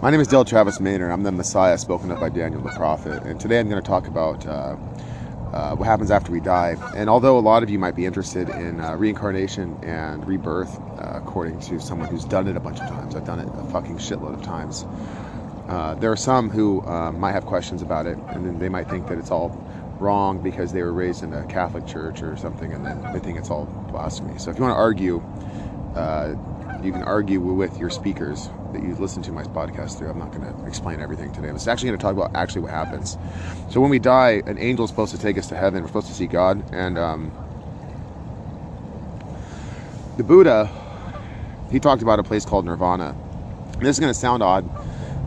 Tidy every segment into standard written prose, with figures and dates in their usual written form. My name is Dale Travis Maynard. I'm the Messiah spoken of by Daniel the Prophet. And today I'm going to talk about what happens after we die. And although a lot of you might be interested in reincarnation and rebirth, according to someone who's done it a bunch of times, I've done it a fucking shitload of times, there are some who might have questions about it, and then they might think that it's all wrong because they were raised in a Catholic church or something, and then they think it's all blasphemy. So if you want to argue, you can argue with your speakers that you've listened to my podcast through. I'm not going to explain everything today. I'm actually going to talk about actually what happens. So when we die, an angel is supposed to take us to heaven. We're supposed to see God. And the Buddha, he talked about a place called Nirvana. And this is going to sound odd,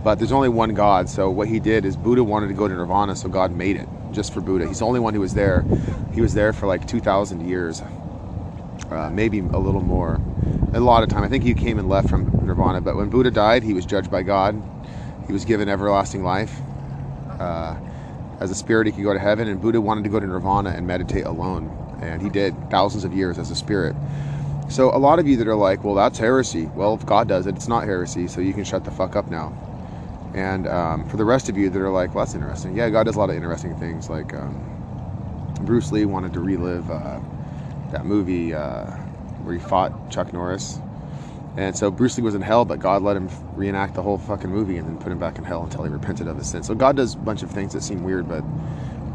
but there's only one God. So what he did is Buddha wanted to go to Nirvana, so God made it just for Buddha. He's the only one who was there. He was there for like 2,000 years, maybe a little more. A lot of time. I think he came and left from Nirvana, but when Buddha died, he was judged by God. He was given everlasting life. As a spirit, he could go to heaven, and Buddha wanted to go to Nirvana and meditate alone, and he did thousands of years as a spirit. So a lot of you that are like, well, that's heresy. Well, if God does it, it's not heresy, so you can shut the fuck up now. And for the rest of you that are like, well, that's interesting. Yeah, God does a lot of interesting things, like Bruce Lee wanted to relive that movie, where he fought Chuck Norris, and so Bruce Lee was in hell, but God let him reenact the whole fucking movie and then put him back in hell until he repented of his sin. So God does a bunch of things that seem weird, but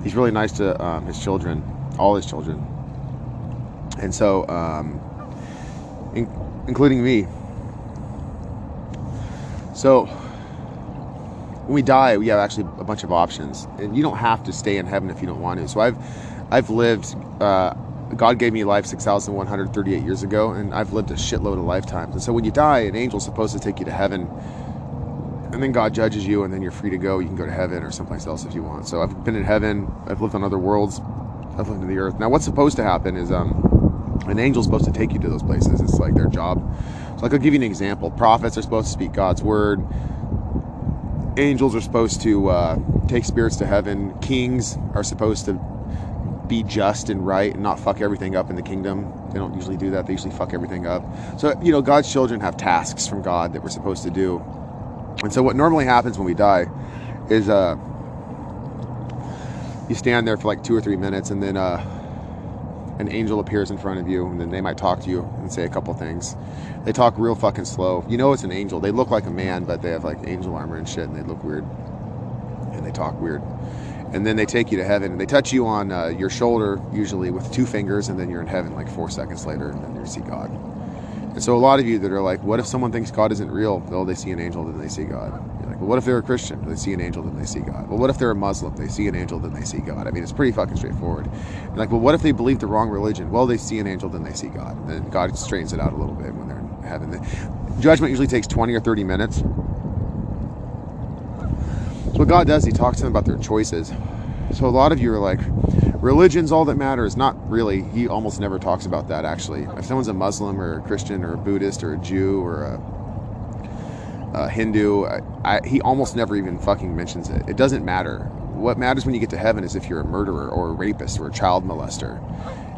he's really nice to his children, all his children, and so including me. So when we die, we have actually a bunch of options, and you don't have to stay in heaven if you don't want to. So I've lived. God gave me life 6,138 years ago, and I've lived a shitload of lifetimes. And so when you die, an angel's supposed to take you to heaven, and then God judges you, and then you're free to go. You can go to heaven or someplace else if you want. So I've been in heaven. I've lived on other worlds. I've lived on the earth. Now, what's supposed to happen is an angel's supposed to take you to those places. It's like their job. So like, I'll give you an example. Prophets are supposed to speak God's word. Angels are supposed to take spirits to heaven. Kings are supposed to be just and right and not fuck everything up in the kingdom. They don't usually do that. They usually fuck everything up. So, you know, God's children have tasks from God that we're supposed to do. And so what normally happens when we die is you stand there for like 2 or 3 minutes, and then an angel appears in front of you, and then they might talk to you and say a couple things. They talk real fucking slow. You know it's an angel. They look like a man, but they have like angel armor and shit, and they look weird. And they talk weird. And then they take you to heaven, and they touch you on your shoulder, usually with 2 fingers, and then you're in heaven like 4 seconds later, and then you see God. And so a lot of you that are like, what if someone thinks God isn't real? Well, they see an angel, then they see God. You're like, well, what if they're a Christian? They see an angel, then they see God. Well, what if they're a Muslim? They see an angel, then they see God. I mean, it's pretty fucking straightforward. You're like, well, what if they believe the wrong religion? Well, they see an angel, then they see God. And then God straightens it out a little bit when they're in heaven. The judgment usually takes 20 or 30 minutes. So what God does, he talks to them about their choices. So a lot of you are like, religion's all that matters. Not really. He almost never talks about that, actually. If someone's a Muslim or a Christian or a Buddhist or a Jew or a Hindu, he almost never even fucking mentions it. It doesn't matter. What matters when you get to heaven is if you're a murderer or a rapist or a child molester.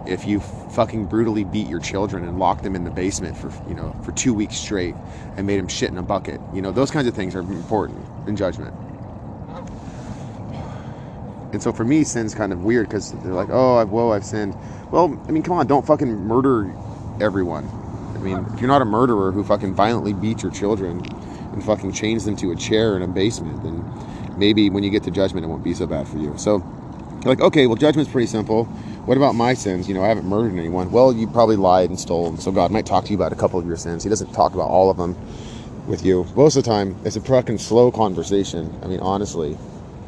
If you fucking brutally beat your children and locked them in the basement for 2 weeks straight and made them shit in a bucket. You know, those kinds of things are important in judgment. And so for me, sin's kind of weird because they're like, oh, I've sinned. Well, I mean, come on, don't fucking murder everyone. I mean, if you're not a murderer who fucking violently beats your children and fucking chains them to a chair in a basement, then maybe when you get to judgment, it won't be so bad for you. So you're like, okay, well, judgment's pretty simple. What about my sins? You know, I haven't murdered anyone. Well, you probably lied and stole. And so God might talk to you about a couple of your sins. He doesn't talk about all of them with you. Most of the time, it's a fucking slow conversation. I mean, honestly.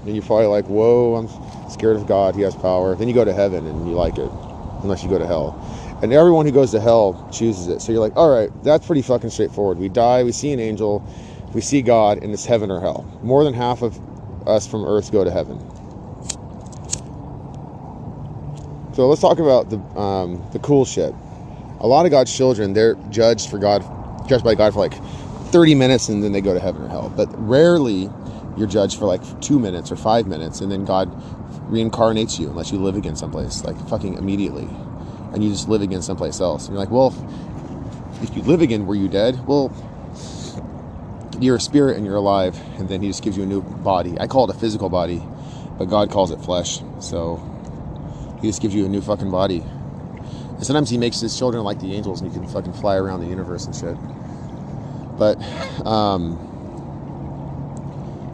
And you're probably like, whoa, I'm scared of God. He has power. Then you go to heaven and you like it, unless you go to hell. And everyone who goes to hell chooses it. So you're like, all right, that's pretty fucking straightforward. We die, we see an angel, we see God, and it's heaven or hell. More than half of us from earth go to heaven. So let's talk about the cool shit. A lot of God's children, they're judged by God for like 30 minutes, and then they go to heaven or hell. But rarely you're judged for like 2 minutes or 5 minutes, and then God reincarnates you unless you live again someplace, like fucking immediately, and you just live again someplace else. And you're like, well, if you live again, were you dead? Well, you're a spirit and you're alive, and then he just gives you a new body. I call it a physical body, but God calls it flesh. So he just gives you a new fucking body. And sometimes he makes his children like the angels, and you can fucking fly around the universe and shit. But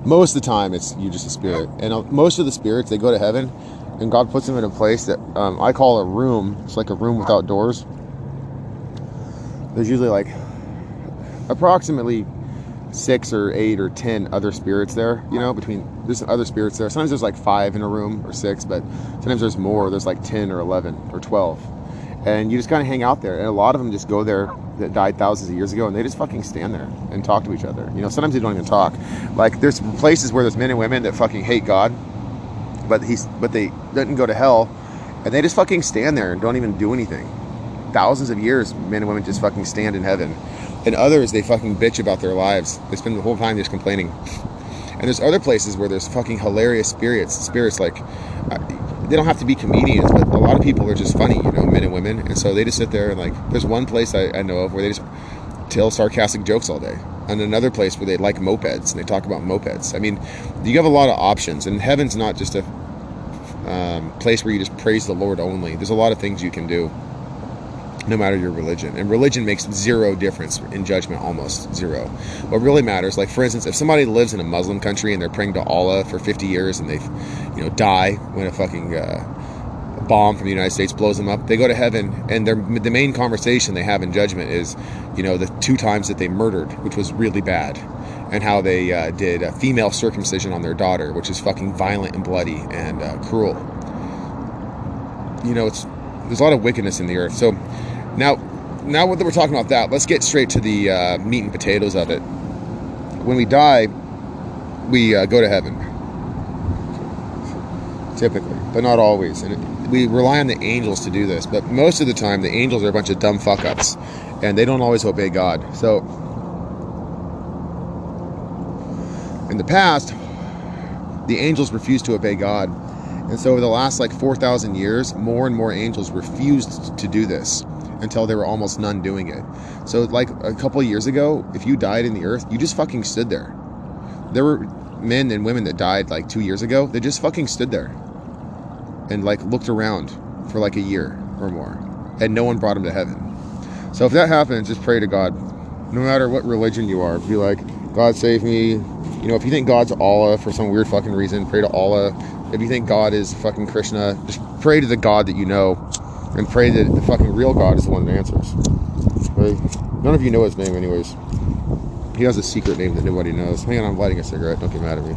most of the time, it's you're just a spirit. And most of the spirits, they go to heaven, and God puts them in a place that I call a room. It's like a room without doors. There's usually like approximately 6 or 8 or 10 other spirits there, you know, there's other spirits there. Sometimes there's like 5 in a room or 6, but sometimes there's more. There's like 10 or 11 or 12. And you just kind of hang out there. And a lot of them just go there that died thousands of years ago, and they just fucking stand there and talk to each other. You know, sometimes they don't even talk. Like, there's places where there's men and women that fucking hate God, but they didn't go to hell, and they just fucking stand there and don't even do anything. Thousands of years, men and women just fucking stand in heaven. And others, they fucking bitch about their lives. They spend the whole time just complaining. And there's other places where there's fucking hilarious spirits like, they don't have to be comedians, but a lot of people are just funny, you know, men and women. And so they just sit there and, like, there's one place I know of where they just tell sarcastic jokes all day. And another place where they like mopeds and they talk about mopeds. I mean, you have a lot of options. And heaven's not just a place where you just praise the Lord only. There's a lot of things you can do, no matter your religion. And religion makes zero difference in judgment, almost zero. What really matters, like, for instance, if somebody lives in a Muslim country and they're praying to Allah for 50 years and they, you know, die when a fucking bomb from the United States blows them up, they go to heaven, and the main conversation they have in judgment is, you know, the 2 times that they murdered, which was really bad, and how they did a female circumcision on their daughter, which is fucking violent and bloody and cruel. You know, there's a lot of wickedness in the earth. So now that we're talking about that, let's get straight to the meat and potatoes of it. When we die, we go to heaven, typically, but not always. And we rely on the angels to do this, but most of the time, the angels are a bunch of dumb fuck-ups, and they don't always obey God. So, in the past, the angels refused to obey God, and so over the last, like, 4,000 years, more and more angels refused to do this, until there were almost none doing it. So, like, a couple of years ago, if you died in the earth, you just fucking stood there. There were men and women that died, like, 2 years ago. They just fucking stood there and, like, looked around for, like, a year or more. And no one brought them to heaven. So if that happens, just pray to God. No matter what religion you are, be like, God save me. You know, if you think God's Allah for some weird fucking reason, pray to Allah. If you think God is fucking Krishna, just pray to the God that you know. And pray that the fucking real God is the one that answers. Right? None of you know his name anyways. He has a secret name that nobody knows. Hang on, I'm lighting a cigarette. Don't get mad at me.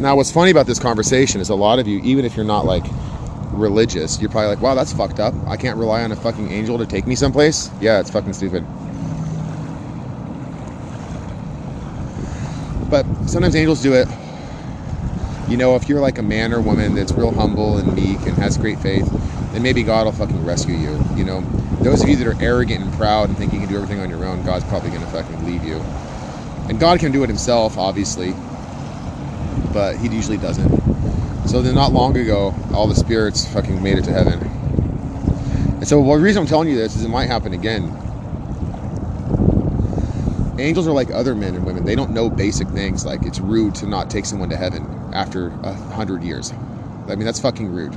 Now, what's funny about this conversation is a lot of you, even if you're not, like, religious, you're probably like, wow, that's fucked up. I can't rely on a fucking angel to take me someplace. Yeah, it's fucking stupid. But sometimes angels do it. You know, if you're like a man or woman that's real humble and meek and has great faith, then maybe God will fucking rescue you, you know. Those of you that are arrogant and proud and think you can do everything on your own, God's probably going to fucking leave you. And God can do it himself, obviously, but he usually doesn't. So then not long ago, all the spirits fucking made it to heaven. And so the reason I'm telling you this is it might happen again. Angels are like other men and women. They don't know basic things. Like, it's rude to not take someone to heaven after 100 years. I mean, that's fucking rude.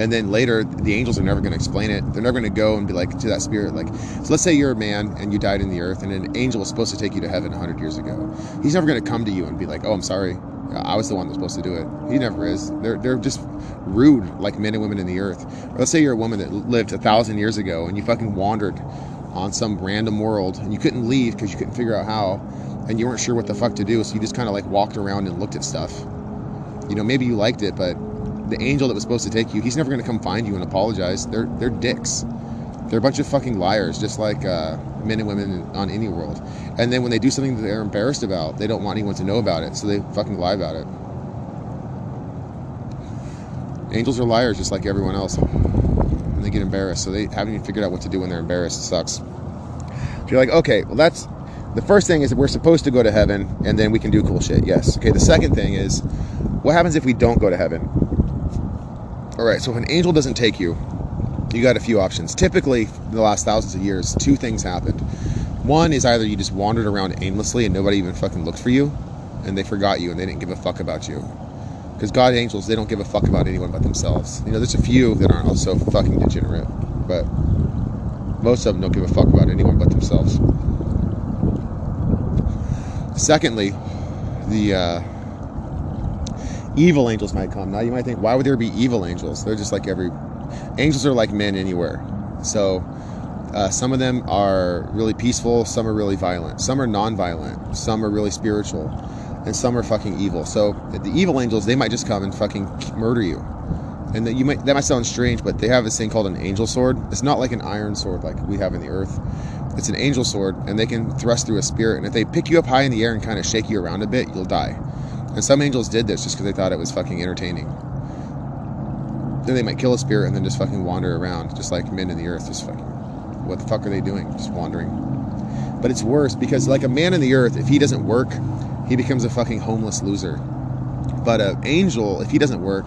And then later, the angels are never going to explain it. They're never going to go and be like, to that spirit, like, so let's say you're a man and you died in the earth, and an angel was supposed to take you to heaven 100 years ago. He's never going to come to you and be like, oh, I'm sorry, I was the one that's supposed to do it. He never is. They're just rude, like men and women in the earth. Or let's say you're a woman that lived 1,000 years ago and you fucking wandered on some random world, and you couldn't leave because you couldn't figure out how, and you weren't sure what the fuck to do, so you just kind of, like, walked around and looked at stuff. You know, maybe you liked it, but the angel that was supposed to take you, he's never going to come find you and apologize. They're dicks. They're a bunch of fucking liars, just like men and women on any world. And then when they do something that they're embarrassed about, they don't want anyone to know about it, so they fucking lie about it. Angels are liars just like everyone else. They get embarrassed, so they haven't even figured out what to do when they're embarrassed. It sucks. So you're like, okay, well, that's the first thing, is that we're supposed to go to heaven, and then we can do cool shit. Yes. Okay, the second thing is, what happens if we don't go to heaven? All right, so if an angel doesn't take you, you got a few options. Typically, in the last thousands of years, two things happened. One is either you just wandered around aimlessly and nobody even fucking looked for you, and they forgot you and they didn't give a fuck about you. Because God and angels, they don't give a fuck about anyone but themselves. You know, there's a few that aren't also fucking degenerate, but most of them don't give a fuck about anyone but themselves. Secondly, the evil angels might come. Now you might think, why would there be evil angels? They're just like every... Angels are like men anywhere. So some of them are really peaceful, some are really violent, some are non-violent, some are really spiritual, and some are fucking evil. So the evil angels, they might just come and fucking murder you. And that might sound strange, but they have this thing called an angel sword. It's not like an iron sword like we have in the earth. It's an angel sword, and they can thrust through a spirit. And if they pick you up high in the air and kind of shake you around a bit, you'll die. And some angels did this just because they thought it was fucking entertaining. Then they might kill a spirit and then just fucking wander around, just like men in the earth, just fucking, what the fuck are they doing? Just wandering. But it's worse because like a man in the earth, if he doesn't work, he becomes a fucking homeless loser. But an angel, if he doesn't work,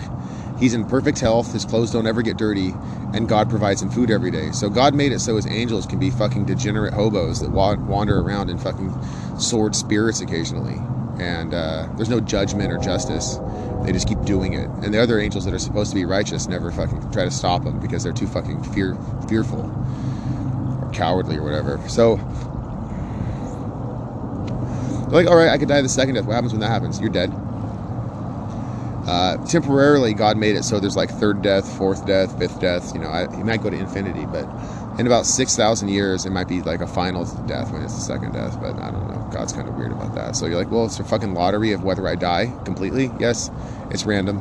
he's in perfect health, his clothes don't ever get dirty, and God provides him food every day. So God made it so his angels can be fucking degenerate hobos that wander around and fucking sword spirits occasionally. And there's no judgment or justice. They just keep doing it. And the other angels that are supposed to be righteous never fucking try to stop them because they're too fucking fearful or cowardly or whatever. So they're like, all right, I could die the second death. What happens when that happens? You're dead. Temporarily, God made it so there's like third death, fourth death, fifth death. You know, you might go to infinity, but in about 6,000 years, it might be like a final death when it's the second death. But I don't know. God's kind of weird about that. So you're like, well, it's a fucking lottery of whether I die completely. Yes, it's random.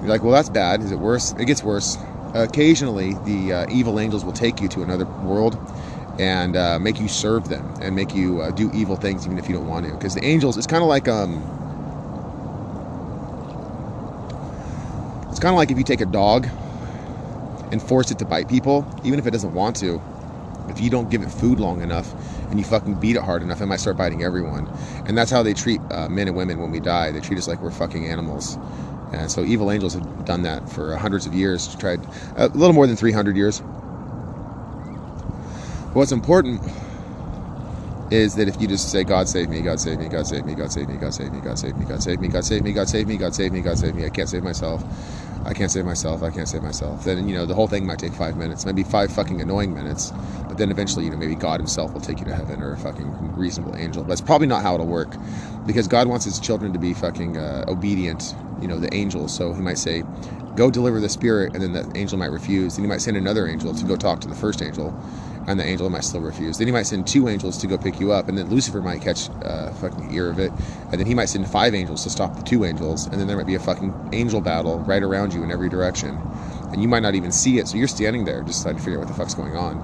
You're like, well, that's bad. Is it worse? It gets worse. Occasionally, the evil angels will take you to another world and make you serve them and make you do evil things even if you don't want to. Because the angels, it's kind of like... It's kind of like if you take a dog and force it to bite people, even if it doesn't want to, if you don't give it food long enough and you fucking beat it hard enough, it might start biting everyone. And that's how they treat men and women when we die. They treat us like we're fucking animals. And so evil angels have done that for hundreds of years, tried a little more than 300 years. What's important is that if you just say, God save me, God save me, God save me, God save me, God save me, God save me, God save me, God save me, God save me, God save me, God save me, I can't save myself, I can't save myself, I can't save myself, then, you know, the whole thing might take 5 minutes, maybe 5 fucking annoying minutes, but then eventually, you know, maybe God himself will take you to heaven or a fucking reasonable angel. That's probably not how it'll work, because God wants his children to be fucking obedient, you know, the angels. So he might say, go deliver the spirit, and then the angel might refuse, and he might send another angel to go talk to the first angel, and the angel might still refuse. Then he might send 2 angels to go pick you up, and then Lucifer might catch a fucking ear of it, and then he might send 5 angels to stop the 2 angels, and then there might be a fucking angel battle right around you in every direction, and you might not even see it, so you're standing there just trying to figure out what the fuck's going on,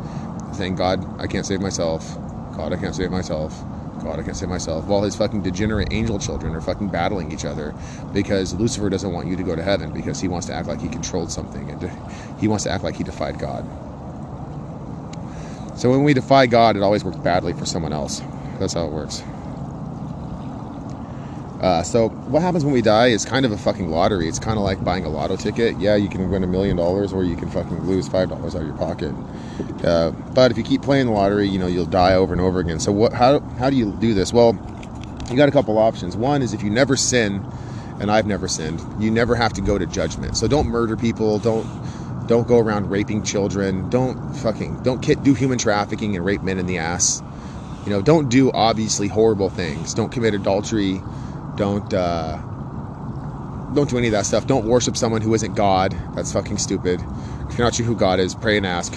saying, God, I can't save myself, God, I can't save myself, God, I can't save myself, while his fucking degenerate angel children are fucking battling each other because Lucifer doesn't want you to go to heaven because he wants to act like he controlled something, and he wants to act like he defied God. So when we defy God, it always works badly for someone else. That's how it works. So what happens when we die is kind of a fucking lottery. It's kind of like buying a lotto ticket. Yeah, you can win $1 million or you can fucking lose $5 out of your pocket. But if you keep playing the lottery, you know, you'll die over and over again. So how do you do this? Well, you got a couple options. One is if you never sin, and I've never sinned, you never have to go to judgment. So don't murder people. Don't go around raping children. Don't do human trafficking and rape men in the ass. You know, don't do obviously horrible things. Don't commit adultery. Don't do any of that stuff. Don't worship someone who isn't God. That's fucking stupid. If you're not sure who God is, pray and ask.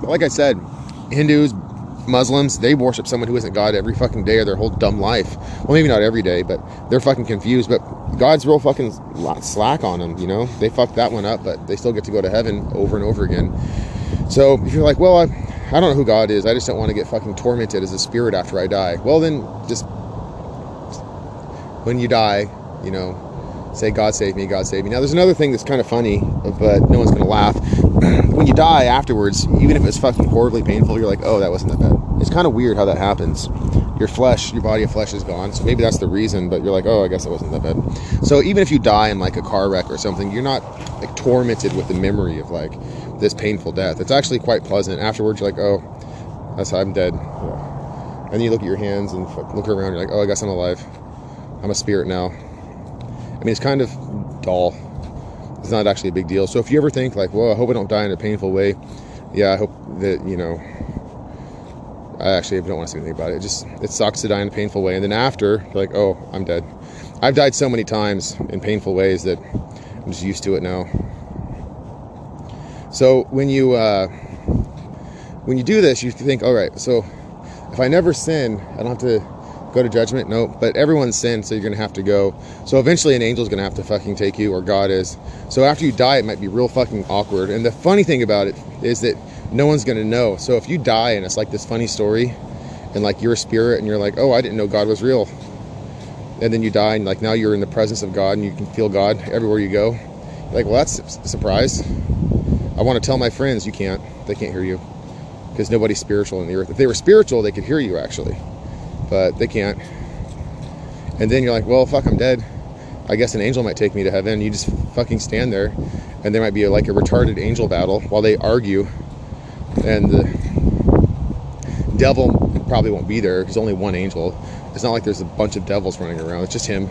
But like I said, Hindus, Muslims, they worship someone who isn't God every fucking day of their whole dumb life. Well, maybe not every day, but they're fucking confused. But God's real fucking slack on them, you know? They fucked that one up, but they still get to go to heaven over and over again. So if you're like, well, I don't know who God is. I just don't want to get fucking tormented as a spirit after I die. Well, then just when you die, you know, say, God save me, God save me. Now, there's another thing that's kind of funny, but no one's going to laugh. When you die afterwards, even if it's fucking horribly painful, you're like, oh, that wasn't that bad. It's kind of weird how that happens. your flesh, your body of flesh is gone. So maybe that's the reason, but you're like, oh, I guess it wasn't that bad. So even if you die in like a car wreck or something, you're not like tormented with the memory of like this painful death. It's actually quite pleasant. Afterwards, you're like, oh, that's how I'm dead. Yeah. And then you look at your hands and look around. You're like, oh, I guess I'm alive. I'm a spirit now. I mean, it's kind of dull. It's not actually a big deal. So if you ever think like, well, I hope I don't die in a painful way. Yeah, I hope that, you know, I actually don't want to say anything about it. It sucks to die in a painful way. And then after, you're like, oh, I'm dead. I've died so many times in painful ways that I'm just used to it now. So when you do this, you think, all right, so if I never sin, I don't have to go to judgment. No, but everyone's sinned, so you're going to have to go. So eventually an angel's going to have to fucking take you, or God is. So after you die, it might be real fucking awkward. And the funny thing about it is that no one's going to know. So if you die and it's like this funny story and like you're a spirit and you're like, oh, I didn't know God was real. And then you die and like now you're in the presence of God and you can feel God everywhere you go. You're like, well, that's a surprise. I want to tell my friends. You can't. They can't hear you because nobody's spiritual in the earth. If they were spiritual, they could hear you actually, but they can't. And then you're like, well, fuck, I'm dead. I guess an angel might take me to heaven. You just fucking stand there and there might be like a retarded angel battle while they argue. And the devil probably won't be there because only one angel. It's not like there's a bunch of devils running around. It's just him.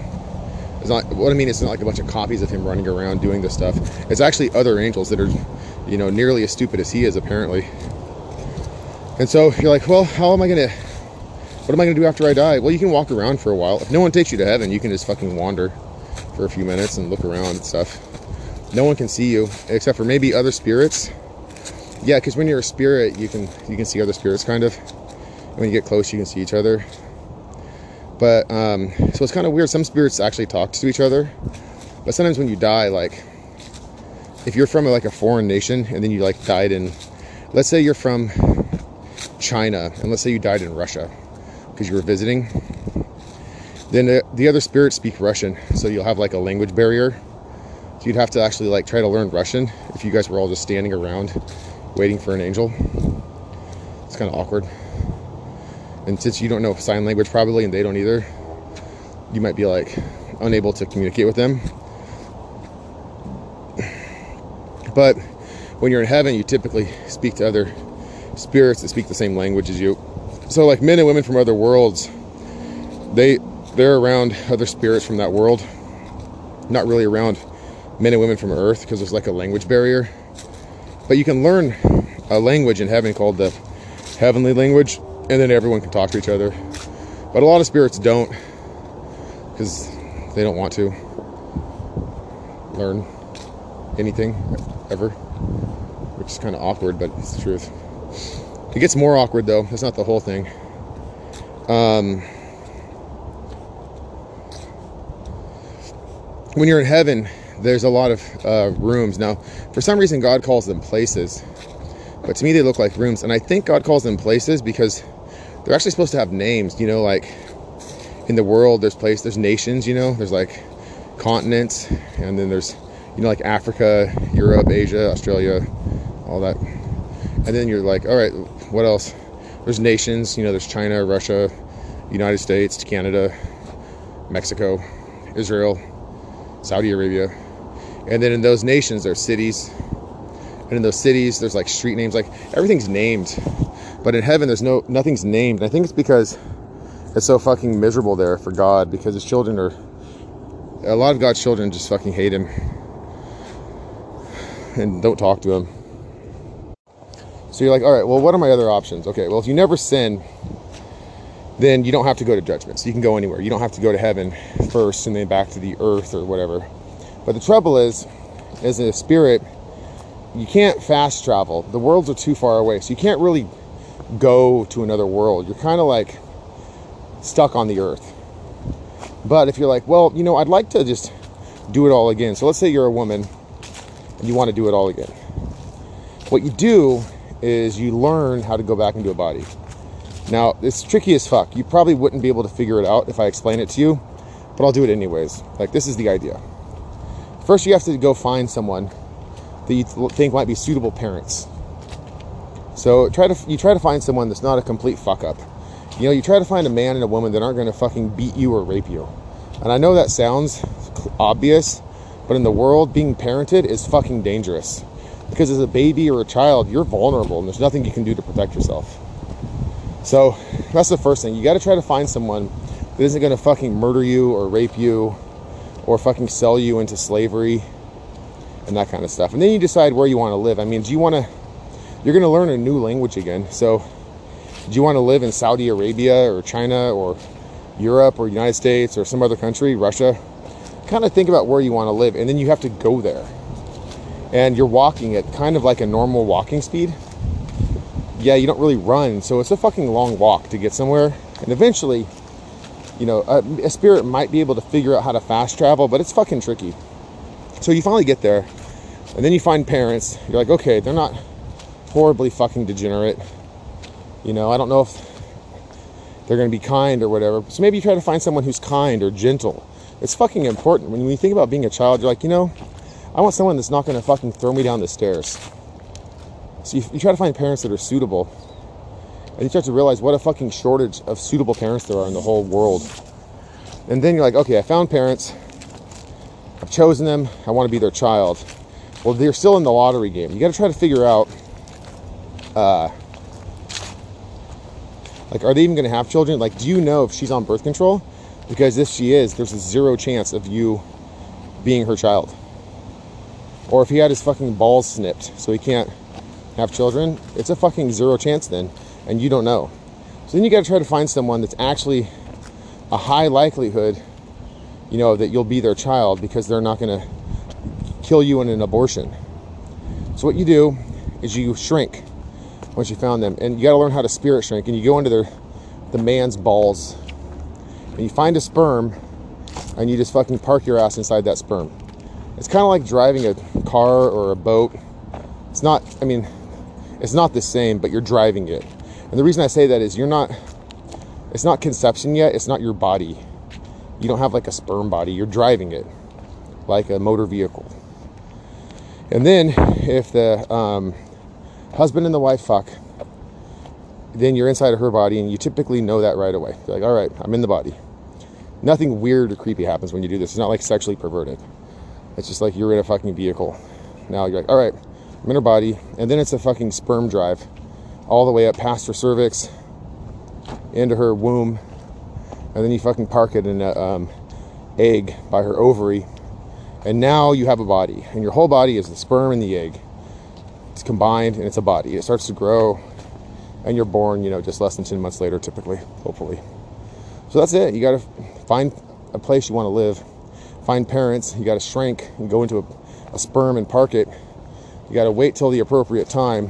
It's not like a bunch of copies of him running around doing this stuff. It's actually other angels that are, you know, nearly as stupid as he is apparently. And so you're like, well, what am I going to do after I die? Well, you can walk around for a while. If no one takes you to heaven, you can just fucking wander for a few minutes and look around and stuff. No one can see you except for maybe other spirits. Yeah, because when you're a spirit, you can see other spirits, kind of. When you get close, you can see each other. But, so it's kind of weird. Some spirits actually talk to each other. But sometimes when you die, like, if you're from, like, a foreign nation, and then you, like, died in... Let's say you're from China, and let's say you died in Russia, because you were visiting. Then the other spirits speak Russian, so you'll have, like, a language barrier. So you'd have to actually, like, try to learn Russian if you guys were all just standing around waiting for an angel. It's kind of awkward. And since you don't know sign language probably, and they don't either, you might be like unable to communicate with them. But when you're in heaven, you typically speak to other spirits that speak the same language as you. So like men and women from other worlds, they're around other spirits from that world, not really around men and women from Earth, because there's like a language barrier. But you can learn a language in heaven called the heavenly language, and then everyone can talk to each other. But a lot of spirits don't, because they don't want to learn anything ever, which is kind of awkward, but it's the truth. It gets more awkward, though. That's not the whole thing. When you're in heaven, there's a lot of rooms. Now, for some reason, God calls them places. But to me, they look like rooms. And I think God calls them places because they're actually supposed to have names. You know, like in the world, there's nations, you know. There's like continents. And then there's, you know, like Africa, Europe, Asia, Australia, all that. And then you're like, all right, what else? There's nations. You know, there's China, Russia, United States, Canada, Mexico, Israel, Saudi Arabia. And then in those nations, there's cities. And in those cities, there's like street names. Like everything's named. But in heaven, there's nothing's named. And I think it's because it's so fucking miserable there for God. Because his children are... A lot of God's children just fucking hate him. And don't talk to him. So you're like, all right, well, what are my other options? Okay, well, if you never sin, then you don't have to go to judgment. So you can go anywhere. You don't have to go to heaven first and then back to the earth or whatever. But the trouble is, as a spirit, you can't fast travel. The worlds are too far away. So you can't really go to another world. You're kind of like stuck on the earth. But if you're like, well, you know, I'd like to just do it all again. So let's say you're a woman and you want to do it all again. What you do is you learn how to go back into a body. Now, it's tricky as fuck. You probably wouldn't be able to figure it out if I explain it to you, but I'll do it anyways. Like, this is the idea. First, you have to go find someone that you think might be suitable parents. So you try to find someone that's not a complete fuck up. You know, you try to find a man and a woman that aren't going to fucking beat you or rape you. And I know that sounds obvious, but in the world, being parented is fucking dangerous. Because as a baby or a child, you're vulnerable and there's nothing you can do to protect yourself. So that's the first thing. You got to try to find someone that isn't going to fucking murder you or rape you or fucking sell you into slavery and that kind of stuff. And then you decide where you want to live. I mean, do you want to... You're going to learn a new language again. So do you want to live in Saudi Arabia or China or Europe or United States or some other country, Russia? Kind of think about where you want to live. And then you have to go there. And you're walking at kind of like a normal walking speed. Yeah, you don't really run. So it's a fucking long walk to get somewhere. And eventually, you know, a spirit might be able to figure out how to fast travel, but it's fucking tricky. So you finally get there. And then you find parents. You're like, okay, they're not horribly fucking degenerate. You know, I don't know if they're going to be kind or whatever. So maybe you try to find someone who's kind or gentle. It's fucking important. When you think about being a child, you're like, you know, I want someone that's not going to fucking throw me down the stairs. So you try to find parents that are suitable. And you start to realize what a fucking shortage of suitable parents there are in the whole world. And then you're like, okay, I found parents. I've chosen them. I want to be their child. Well, they're still in the lottery game. You got to try to figure out, like, are they even going to have children? Like, do you know if she's on birth control? Because if she is, there's a zero chance of you being her child. Or if he had his fucking balls snipped so he can't have children, it's a fucking zero chance then. And you don't know. So then you got to try to find someone that's actually a high likelihood, you know, that you'll be their child because they're not going to kill you in an abortion. So what you do is you shrink. Once you found them, and you got to learn how to spirit shrink, and you go into the man's balls, and you find a sperm, and you just fucking park your ass inside that sperm. It's kind of like driving a car or a boat. It's not, I mean, it's not the same, but you're driving it. And the reason I say that is you're not, it's not conception yet. It's not your body. You don't have like a sperm body. You're driving it like a motor vehicle. And then if the husband and the wife fuck, then you're inside of her body, and you typically know that right away. You're like, all right, I'm in the body. Nothing weird or creepy happens when you do this. It's not like sexually perverted. It's just like you're in a fucking vehicle. Now you're like, all right, I'm in her body. And then it's a fucking sperm drive all the way up past her cervix into her womb. And then you fucking park it in an egg by her ovary. And now you have a body, and your whole body is the sperm and the egg. It's combined, and it's a body. It starts to grow, and you're born, you know, just less than 10 months later, typically, hopefully. So that's it. You got to find a place you want to live, find parents. You got to shrink and go into a sperm and park it. You got to wait till the appropriate time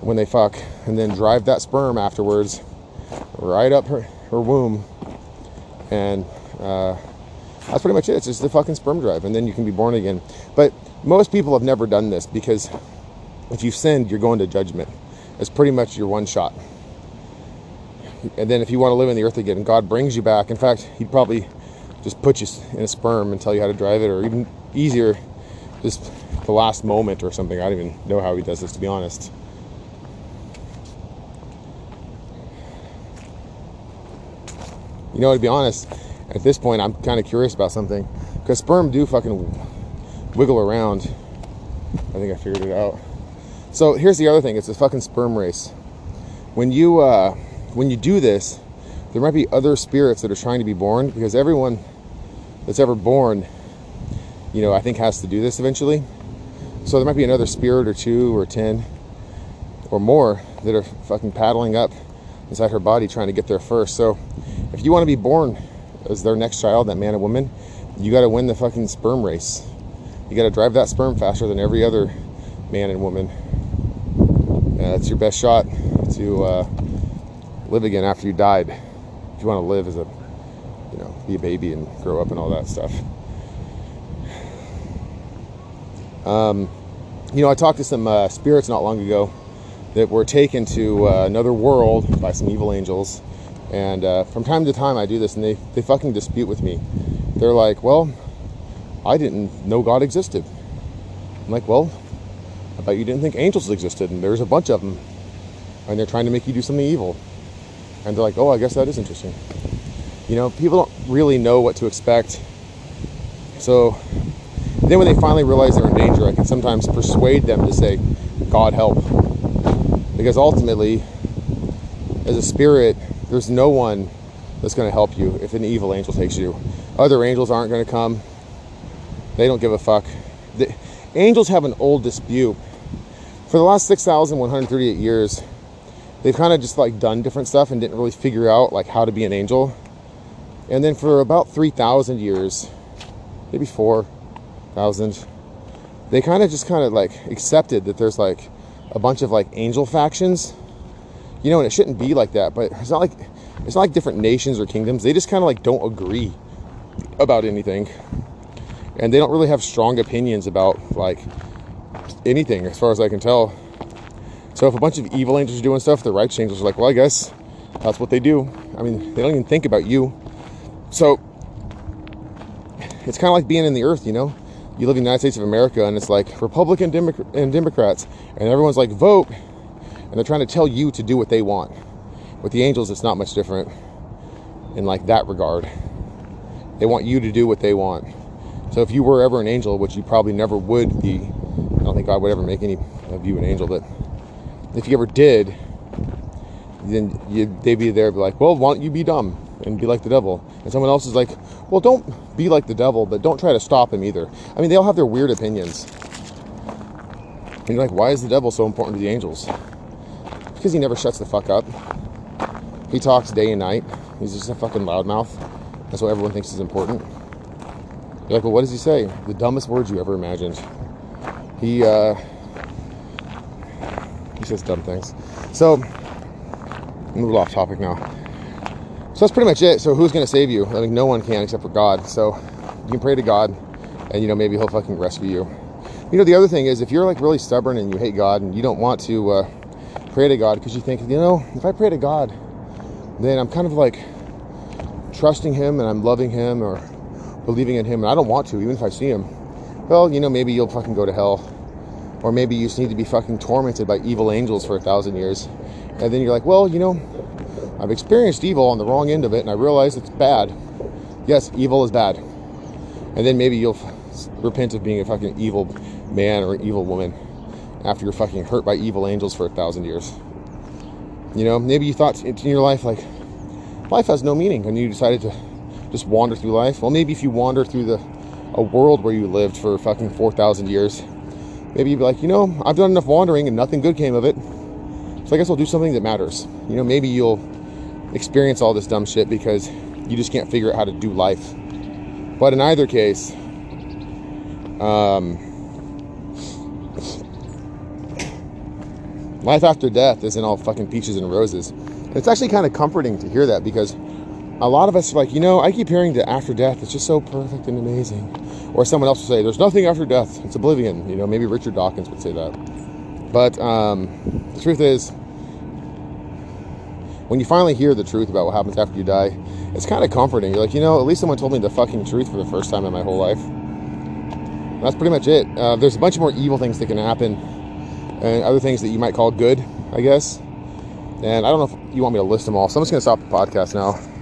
when they fuck, and then drive that sperm afterwards right up her womb. And that's pretty much it. It's just the fucking sperm drive, and then you can be born again. But most people have never done this, because if you've sinned, you're going to judgment. It's pretty much your one shot. And then if you want to live in the earth again, God brings you back. In fact, he'd probably just put you in a sperm and tell you how to drive it, or even easier, just the last moment or something. I don't even know how he does this, to be honest. You know, to be honest, at this point, I'm kind of curious about something, because sperm do fucking wiggle around. I think I figured it out. So here's the other thing. It's a fucking sperm race. When you do this, there might be other spirits that are trying to be born, because everyone that's ever born, you know, I think has to do this eventually. So there might be another spirit or 2 or 10 or more that are fucking paddling up inside her body trying to get there first. So if you want to be born as their next child, that man or woman, you got to win the fucking sperm race. You got to drive that sperm faster than every other man and woman. That's your best shot to live again after you died. If you want to live as a, you know, be a baby and grow up and all that stuff. You know, I talked to some spirits not long ago that were taken to another world by some evil angels. And from time to time I do this, and they fucking dispute with me. They're like, well, I didn't know God existed. I'm like, well, I thought you didn't think angels existed, and there's a bunch of them, and they're trying to make you do something evil. and they're like, oh, I guess that is interesting. You know, people don't really know what to expect. So then when they finally realize they're in danger, I can sometimes persuade them to say, God help. Because ultimately, as a spirit, there's no one that's going to help you if an evil angel takes you. Other angels aren't going to come. They don't give a fuck. The angels have an old dispute. For the last 6,138 years, they've kind of just like done different stuff and didn't really figure out like how to be an angel. And then for about 3,000 years, maybe 4,000, they kind of like accepted that there's like a bunch of like angel factions, you know, and it shouldn't be like that, but it's not like different nations or kingdoms. They just kind of like don't agree about anything, and they don't really have strong opinions about like anything as far as I can tell. So if a bunch of evil angels are doing stuff, the righteous angels are like, well, I guess that's what they do. I mean, they don't even think about you. So it's kind of like being in the earth, you know? You live in the United States of America, and it's like Republican and Democrats, and everyone's like, vote. And they're trying to tell you to do what they want. With the angels, it's not much different in like that regard. They want you to do what they want. So if you were ever an angel, which you probably never would be, I don't think God would ever make any of you an angel, but if you ever did, then they'd be there, be like, well, why don't you be dumb and be like the devil? And someone else is like, well, don't be like the devil, but don't try to stop him either. I mean, they all have their weird opinions. And you're like, why is the devil so important to the angels? Because he never shuts the fuck up. He talks day and night. He's just a fucking loudmouth. That's why everyone thinks he's important. You're like, well, what does he say? The dumbest words you ever imagined. He says dumb things. So, I'm a little off topic now. So that's pretty much it. So who's going to save you? I mean, no one can except for God. So you can pray to God, and, you know, maybe he'll fucking rescue you. You know, the other thing is, if you're like really stubborn and you hate God and you don't want to pray to God because you think, you know, if I pray to God, then I'm kind of like trusting him and I'm loving him or believing in him, and I don't want to, even if I see him. Well, you know, maybe you'll fucking go to hell. Or maybe you just need to be fucking tormented by evil angels for 1,000 years. And then you're like, well, you know, I've experienced evil on the wrong end of it, and I realize it's bad. Yes, evil is bad. And then maybe you'll repent of being a fucking evil man or an evil woman after you're fucking hurt by evil angels for 1,000 years. You know, maybe you thought in your life, like, life has no meaning, and you decided to just wander through life. Well, maybe if you wander through a world where you lived for fucking 4,000 years, maybe you'd be like, you know, I've done enough wandering and nothing good came of it. So I guess I'll do something that matters. You know, maybe you'll experience all this dumb shit because you just can't figure out how to do life. But in either case, life after death isn't all fucking peaches and roses. It's actually kind of comforting to hear that, because a lot of us are like, you know, I keep hearing that after death, it's just so perfect and amazing. Or someone else will say, there's nothing after death, it's oblivion. You know, maybe Richard Dawkins would say that. But the truth is, when you finally hear the truth about what happens after you die, it's kind of comforting. You're like, you know, at least someone told me the fucking truth for the first time in my whole life. And that's pretty much it. There's a bunch more evil things that can happen, and other things that you might call good, I guess. And I don't know if you want me to list them all, so I'm just going to stop the podcast now.